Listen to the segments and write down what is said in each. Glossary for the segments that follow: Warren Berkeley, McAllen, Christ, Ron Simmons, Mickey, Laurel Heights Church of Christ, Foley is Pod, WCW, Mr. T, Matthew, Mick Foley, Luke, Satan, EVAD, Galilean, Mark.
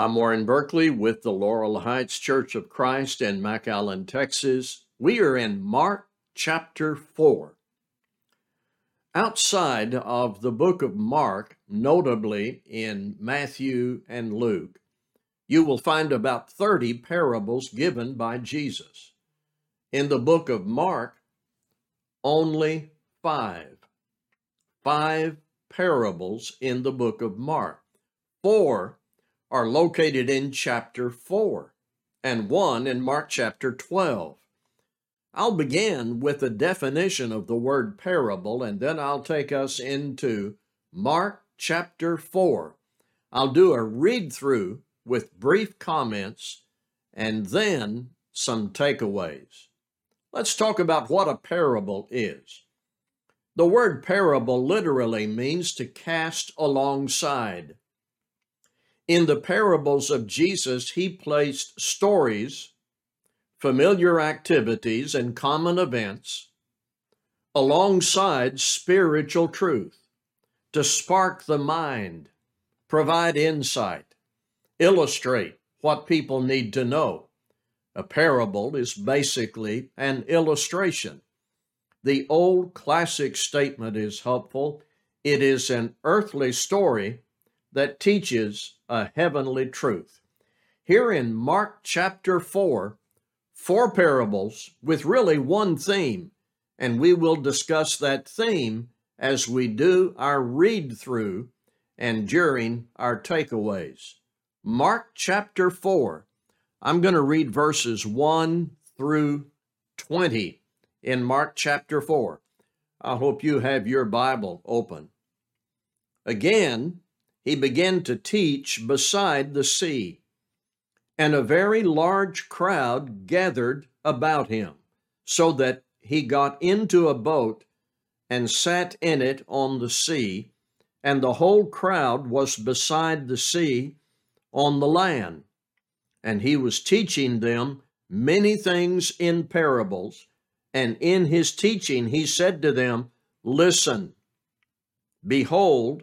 I'm Warren Berkeley with the Laurel Heights Church of Christ in McAllen, Texas. We are in Mark chapter 4. Outside of the book of Mark, notably in Matthew and Luke, you will find about 30 parables given by Jesus. In the book of Mark, only five. Five parables in the book of Mark. Four are located in chapter 4 and one in Mark chapter 12. I'll begin with a definition of the word parable, and then I'll take us into Mark chapter 4. I'll do a read-through with brief comments and then some takeaways. Let's talk about what a parable is. The word parable literally means to cast alongside. In the parables of Jesus, he placed stories, familiar activities, and common events alongside spiritual truth to spark the mind, provide insight, illustrate what people need to know. A parable is basically an illustration. The old classic statement is helpful. It is an earthly story that teaches a heavenly truth. Here in Mark chapter 4, four parables with really one theme, and we will discuss that theme as we do our read-through and during our takeaways. Mark chapter 4, I'm going to read verses 1 through 20 in Mark chapter 4. I hope you have your Bible open. Again, he began to teach beside the sea, and a very large crowd gathered about him, so that he got into a boat and sat in it on the sea, and the whole crowd was beside the sea on the land. And he was teaching them many things in parables, and in his teaching he said to them, "Listen, behold,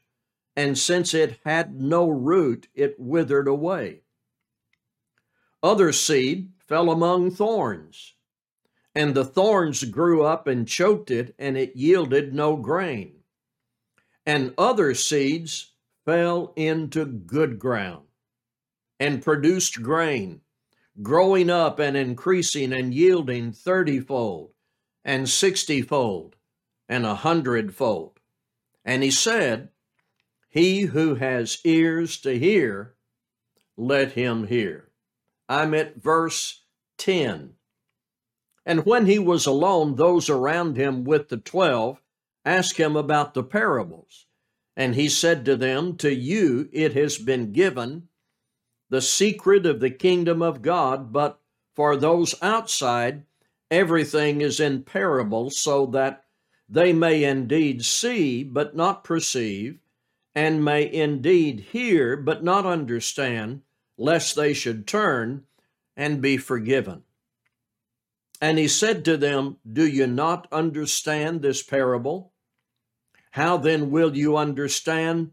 and since it had no root, it withered away. Other seed fell among thorns, and the thorns grew up and choked it, and it yielded no grain. And other seeds fell into good ground, and produced grain, growing up and increasing and yielding 30-fold, and 60-fold, and 100-fold. And he said, "He who has ears to hear, let him hear." I'm at verse 10. And when he was alone, those around him with the 12 asked him about the parables. And he said to them, "To you it has been given the secret of the kingdom of God, but for those outside, everything is in parables, so that they may indeed see, but not perceive, and may indeed hear, but not understand, lest they should turn and be forgiven." And he said to them, "Do you not understand this parable? How then will you understand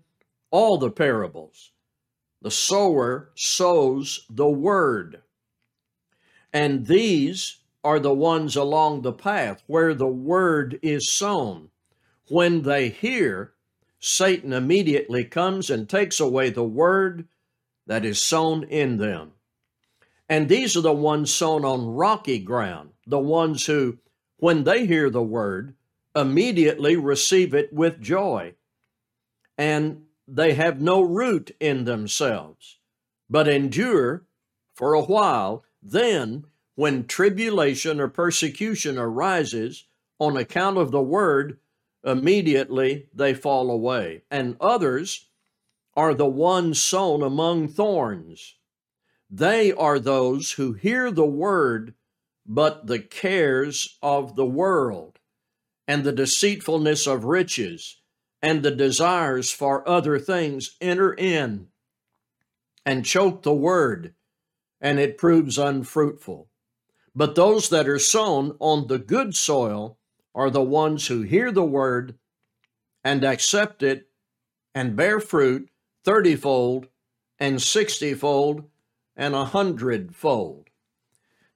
all the parables? The sower sows the word, and these are the ones along the path where the word is sown. When they hear, Satan immediately comes and takes away the word that is sown in them. And these are the ones sown on rocky ground, the ones who, when they hear the word, immediately receive it with joy. And they have no root in themselves, but endure for a while. Then, when tribulation or persecution arises on account of the word, immediately they fall away. And others are the ones sown among thorns. They are those who hear the word, but the cares of the world and the deceitfulness of riches and the desires for other things enter in and choke the word, and it proves unfruitful. But those that are sown on the good soil are the ones who hear the word and accept it and bear fruit 30-fold and 60-fold and 100-fold.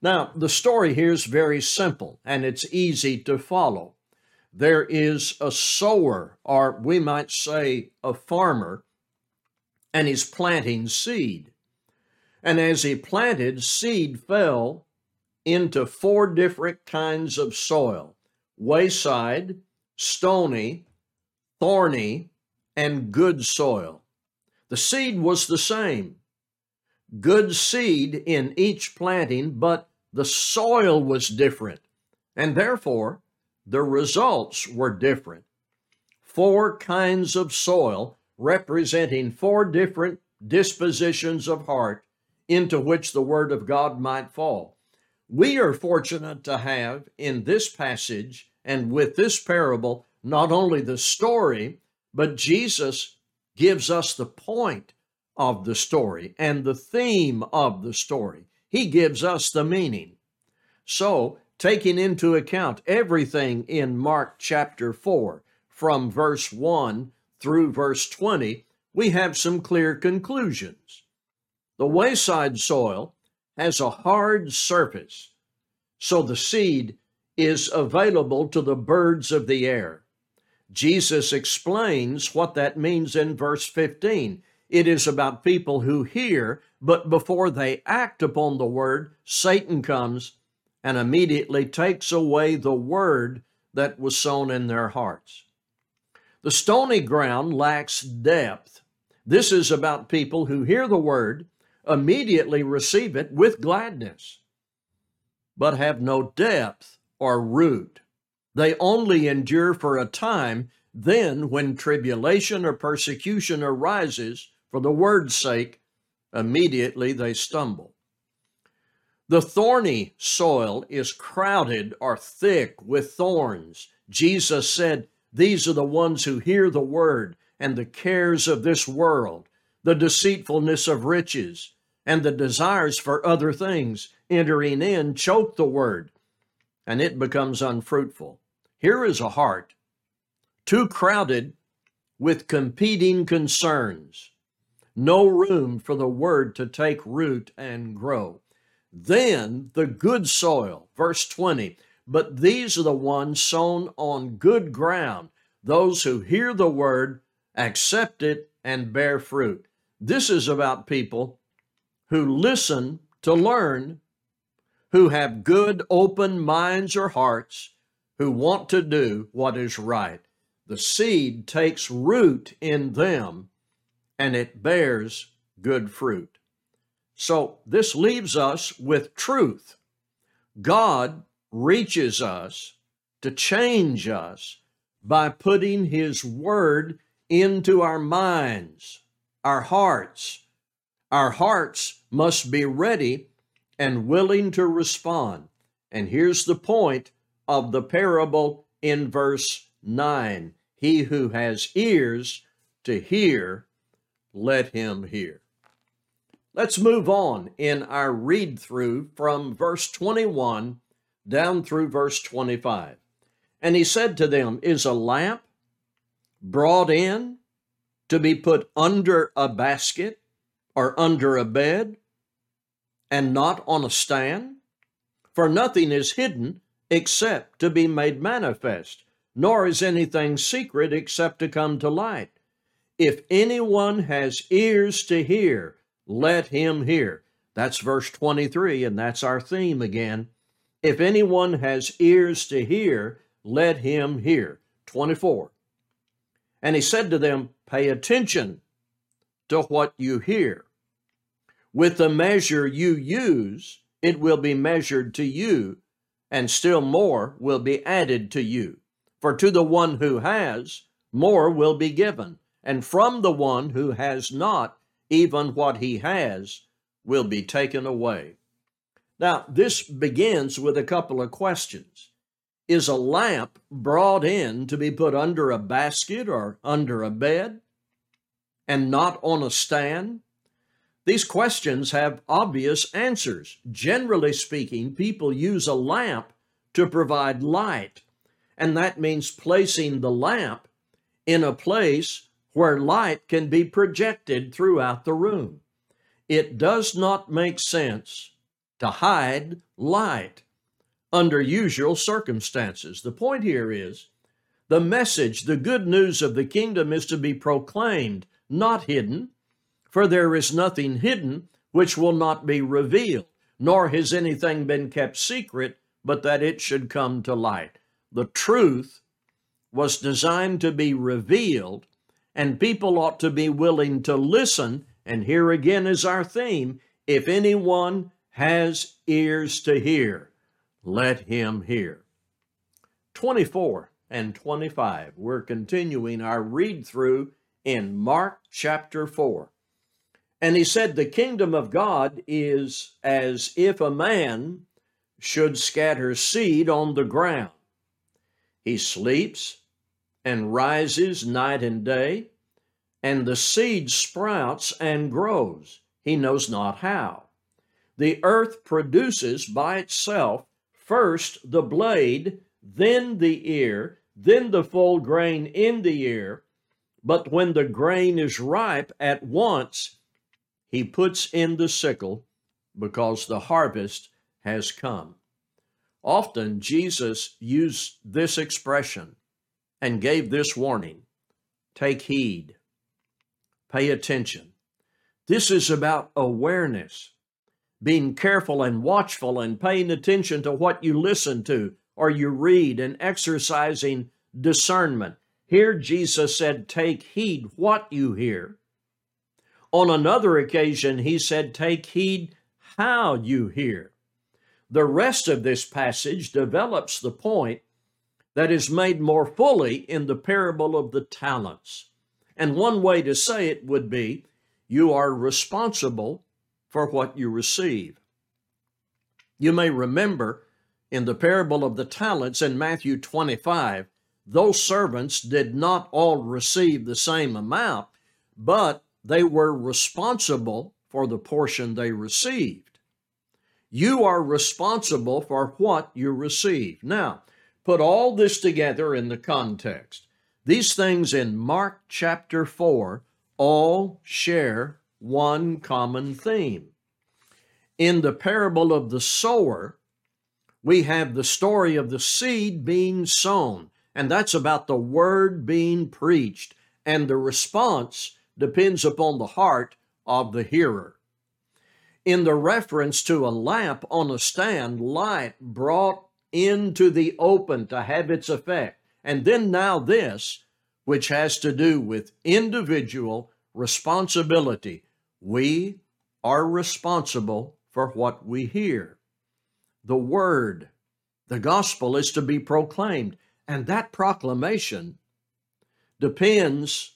Now, the story here is very simple, and it's easy to follow. There is a sower, or we might say a farmer, and he's planting seed. And as he planted, seed fell into four different kinds of soil: wayside, stony, thorny, and good soil. The seed was the same. Good seed in each planting, but the soil was different, and therefore the results were different. Four kinds of soil representing four different dispositions of heart into which the word of God might fall. We are fortunate to have in this passage and with this parable not only the story, but Jesus gives us the point of the story and the theme of the story. He gives us the meaning. So, taking into account everything in Mark chapter 4, from verse 1 through verse 20, we have some clear conclusions. The wayside soil has a hard surface, so the seed is available to the birds of the air. Jesus explains what that means in verse 15. It is about people who hear, but before they act upon the word, Satan comes and immediately takes away the word that was sown in their hearts. The stony ground lacks depth. This is about people who hear the word, immediately receive it with gladness, but have no depth or root. They only endure for a time. Then, when tribulation or persecution arises, for the word's sake, immediately they stumble. The thorny soil is crowded or thick with thorns. Jesus said, these are the ones who hear the word and the cares of this world, the deceitfulness of riches, and the desires for other things entering in choke the word, and it becomes unfruitful. Here is a heart too crowded with competing concerns. No room for the word to take root and grow. Then the good soil, verse 20, but these are the ones sown on good ground, those who hear the word, accept it, and bear fruit. This is about people who listen to learn, who have good open minds or hearts, who want to do what is right. The seed takes root in them, and it bears good fruit. So this leaves us with truth. God reaches us to change us by putting His word into our minds, our hearts. Our hearts must be ready and willing to respond. And here's the point of the parable in verse 9. He who has ears to hear, let him hear. Let's move on in our read through from verse 21 down through verse 25. And he said to them, is a lamp brought in to be put under a basket or under a bed and not on a stand? For nothing is hidden except to be made manifest, nor is anything secret except to come to light. If anyone has ears to hear, let him hear. That's verse 23, and that's our theme again. If anyone has ears to hear, let him hear. 24. And he said to them, pay attention to what you hear. With the measure you use, it will be measured to you, and still more will be added to you. For to the one who has, more will be given, and from the one who has not, even what he has will be taken away. Now, this begins with a couple of questions. Is a lamp brought in to be put under a basket or under a bed and not on a stand? These questions have obvious answers. Generally speaking, people use a lamp to provide light, and that means placing the lamp in a place where light can be projected throughout the room. It does not make sense to hide light under usual circumstances. The point here is the message, the good news of the kingdom, is to be proclaimed, not hidden, for there is nothing hidden which will not be revealed, nor has anything been kept secret, but that it should come to light. The truth was designed to be revealed, and people ought to be willing to listen. And here again is our theme: if anyone has ears to hear, let him hear. 24 and 25, we're continuing our read-through in Mark chapter 4. And he said, the kingdom of God is as if a man should scatter seed on the ground. He sleeps and rises night and day, and the seed sprouts and grows, he knows not how. The earth produces by itself first the blade, then the ear, then the full grain in the ear. But when the grain is ripe, at once he puts in the sickle, because the harvest has come. Often Jesus used this expression and gave this warning: take heed, pay attention. This is about awareness, being careful and watchful and paying attention to what you listen to or you read, and exercising discernment. Here Jesus said, take heed what you hear. On another occasion, he said, take heed how you hear. The rest of this passage develops the point that is made more fully in the parable of the talents. And one way to say it would be, you are responsible for what you receive. You may remember in the parable of the talents in Matthew 25, those servants did not all receive the same amount, but they were responsible for the portion they received. You are responsible for what you receive. Now, put all this together in the context. These things in Mark chapter 4 all share one common theme. In the parable of the sower, we have the story of the seed being sown, and that's about the word being preached, and the response depends upon the heart of the hearer. In the reference to a lamp on a stand, light brought into the open to have its effect. And then now this, which has to do with individual responsibility. We are responsible for what we hear. The word, the gospel, is to be proclaimed. And that proclamation depends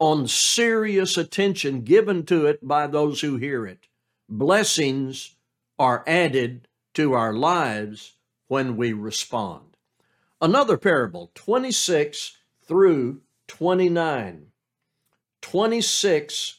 on serious attention given to it by those who hear it. Blessings are added to our lives when we respond. Another parable, 26 through 29. 26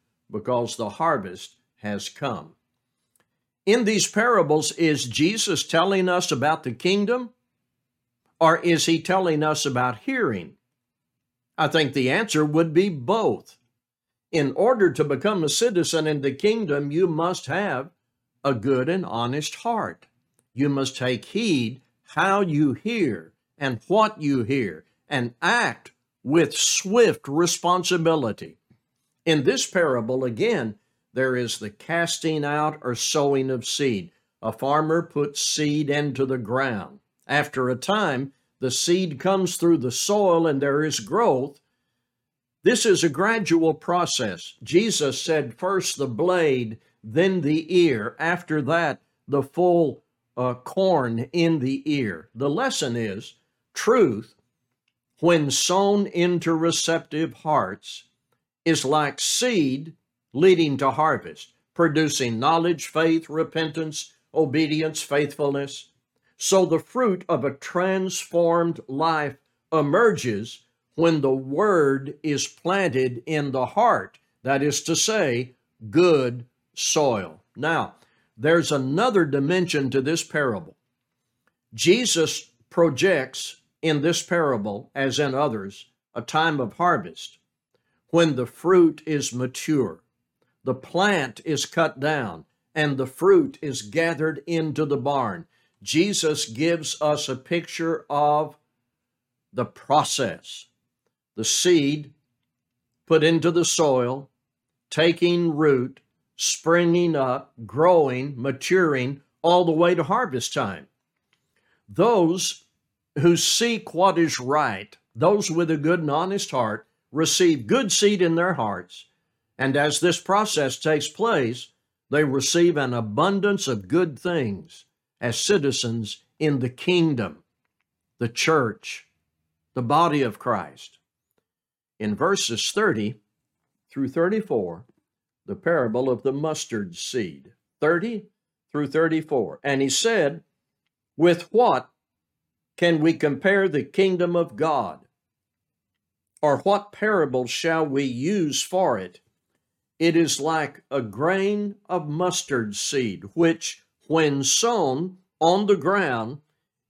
because the harvest has come. In these parables, is Jesus telling us about the kingdom, or is he telling us about hearing? I think the answer would be both. In order to become a citizen in the kingdom, you must have a good and honest heart. You must take heed how you hear and what you hear, and act with swift responsibility. In this parable, again, There is the casting out or sowing of seed. A farmer puts seed into the ground. After a time, the seed comes through the soil and there is growth. This is a gradual process. Jesus said first the blade, then the ear. After that, the full corn in the ear. The lesson is truth, when sown into receptive hearts, is like seed leading to harvest, producing knowledge, faith, repentance, obedience, faithfulness. So the fruit of a transformed life emerges when the word is planted in the heart, that is to say, good soil. Now, there's another dimension to this parable. Jesus projects in this parable, as in others, a time of harvest when the fruit is mature, the plant is cut down, and the fruit is gathered into the barn. Jesus gives us a picture of the process. The seed put into the soil, taking root, springing up, growing, maturing, all the way to harvest time. Those who seek what is right, those with a good and honest heart, receive good seed in their hearts. And as this process takes place, they receive an abundance of good things as citizens in the kingdom, the church, the body of Christ. In verses 30 through 34, the parable of the mustard seed, 30 through 34. And he said, with what can we compare the kingdom of God? Or what parable shall we use for it? It is like a grain of mustard seed, which when sown on the ground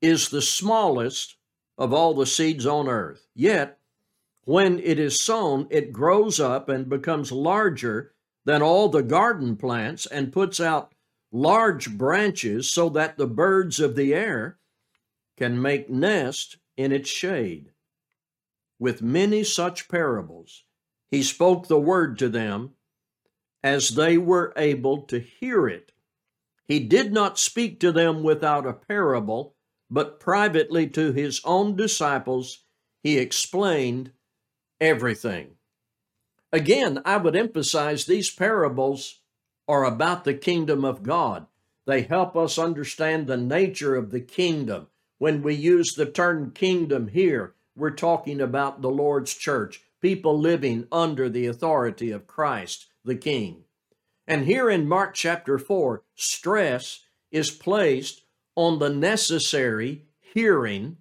is the smallest of all the seeds on earth. Yet, when it is sown, it grows up and becomes larger than all the garden plants and puts out large branches so that the birds of the air can make nests in its shade. With many such parables, he spoke the word to them as they were able to hear it. He did not speak to them without a parable, but privately to his own disciples, he explained everything. Again, I would emphasize these parables are about the kingdom of God. They help us understand the nature of the kingdom. When we use the term kingdom here, we're talking about the Lord's church, people living under the authority of Christ, the King. And here in Mark chapter 4, stress is placed on the necessary hearing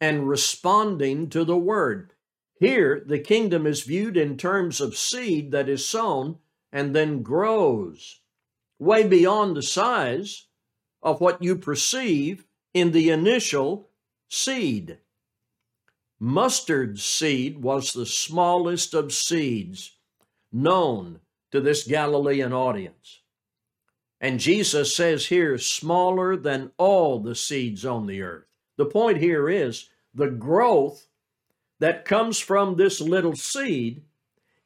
and responding to the word. Here, the kingdom is viewed in terms of seed that is sown and then grows way beyond the size of what you perceive in the initial seed. Mustard seed was the smallest of seeds known to this Galilean audience. And Jesus says here, smaller than all the seeds on the earth. The point here is the growth that comes from this little seed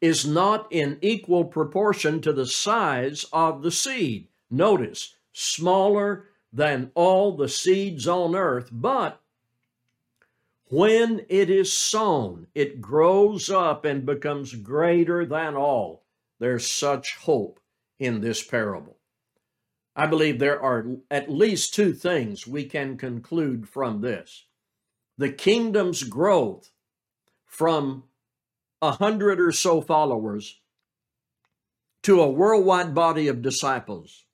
is not in equal proportion to the size of the seed. Notice, smaller than all the seeds on earth, but when it is sown, it grows up and becomes greater than all. There's such hope in this parable. I believe there are at least two things we can conclude from this. The kingdom's growth from 100 or so followers to a worldwide body of disciples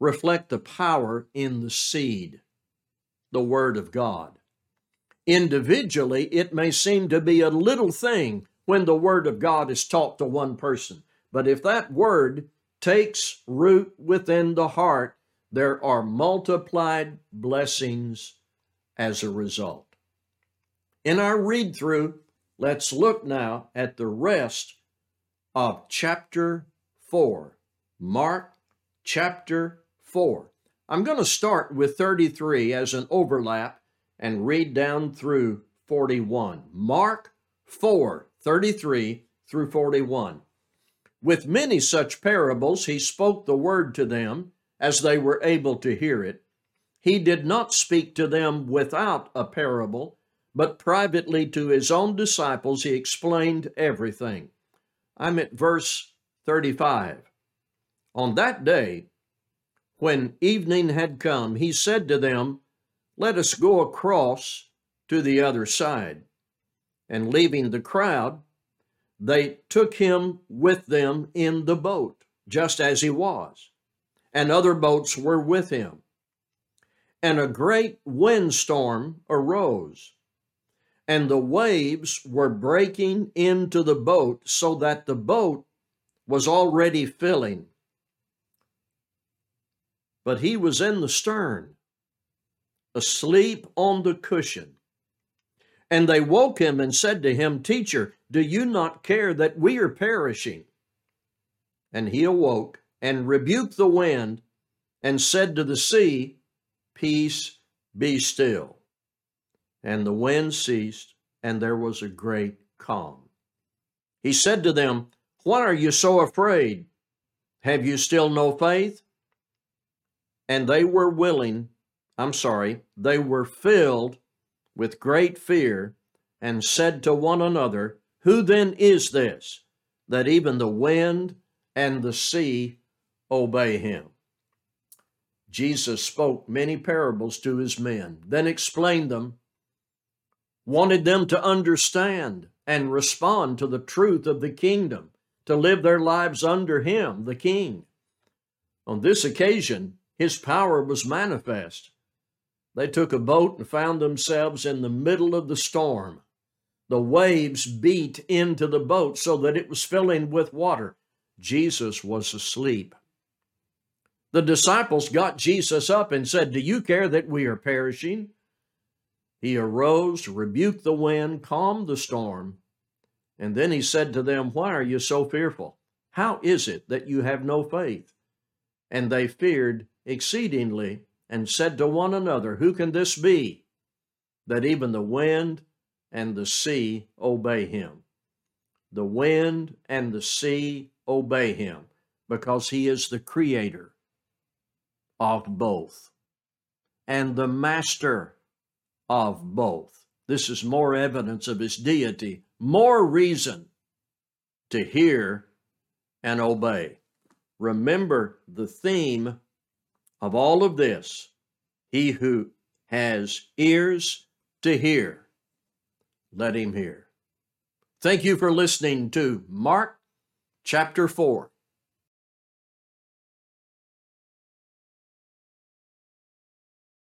reflect the power in the seed, the Word of God. Individually, it may seem to be a little thing when the Word of God is taught to one person, but if that Word takes root within the heart, there are multiplied blessings as a result. In our read-through, let's look now at the rest of chapter 4, Mark chapter 4. I'm going to start with 33 as an overlap and read down through 41. Mark 4, 33 through 41. With many such parables, he spoke the word to them as they were able to hear it. He did not speak to them without a parable, but privately to his own disciples he explained everything. I'm at verse 35. On that day, when evening had come, he said to them, "Let us go across to the other side." And leaving the crowd, they took him with them in the boat, just as he was, and other boats were with him. And a great windstorm arose, and the waves were breaking into the boat, so that the boat was already filling. But he was in the stern, asleep on the cushion. And they woke him and said to him, "Teacher, do you not care that we are perishing?" And he awoke and rebuked the wind and said to the sea, "Peace, be still." And the wind ceased, and there was a great calm. He said to them, "Why are you so afraid? Have you still no faith?" And they were filled with great fear and said to one another, "Who then is this, that even the wind and the sea obey him?" Jesus spoke many parables to his men, then explained them, wanted them to understand and respond to the truth of the kingdom, to live their lives under him, the king. On this occasion, his power was manifest. They took a boat and found themselves in the middle of the storm. The waves beat into the boat so that it was filling with water. Jesus was asleep. The disciples got Jesus up and said, "Do you care that we are perishing?" He arose, rebuked the wind, calmed the storm, and then he said to them, "Why are you so fearful? How is it that you have no faith?" And they feared exceedingly and said to one another, "Who can this be, that even the wind and the sea obey him?" The wind and the sea obey him because he is the creator of both and the master of both. This is more evidence of his deity, more reason to hear and obey. Remember the theme of all of this. He who has ears to hear, let him hear. Thank you for listening to Mark chapter 4.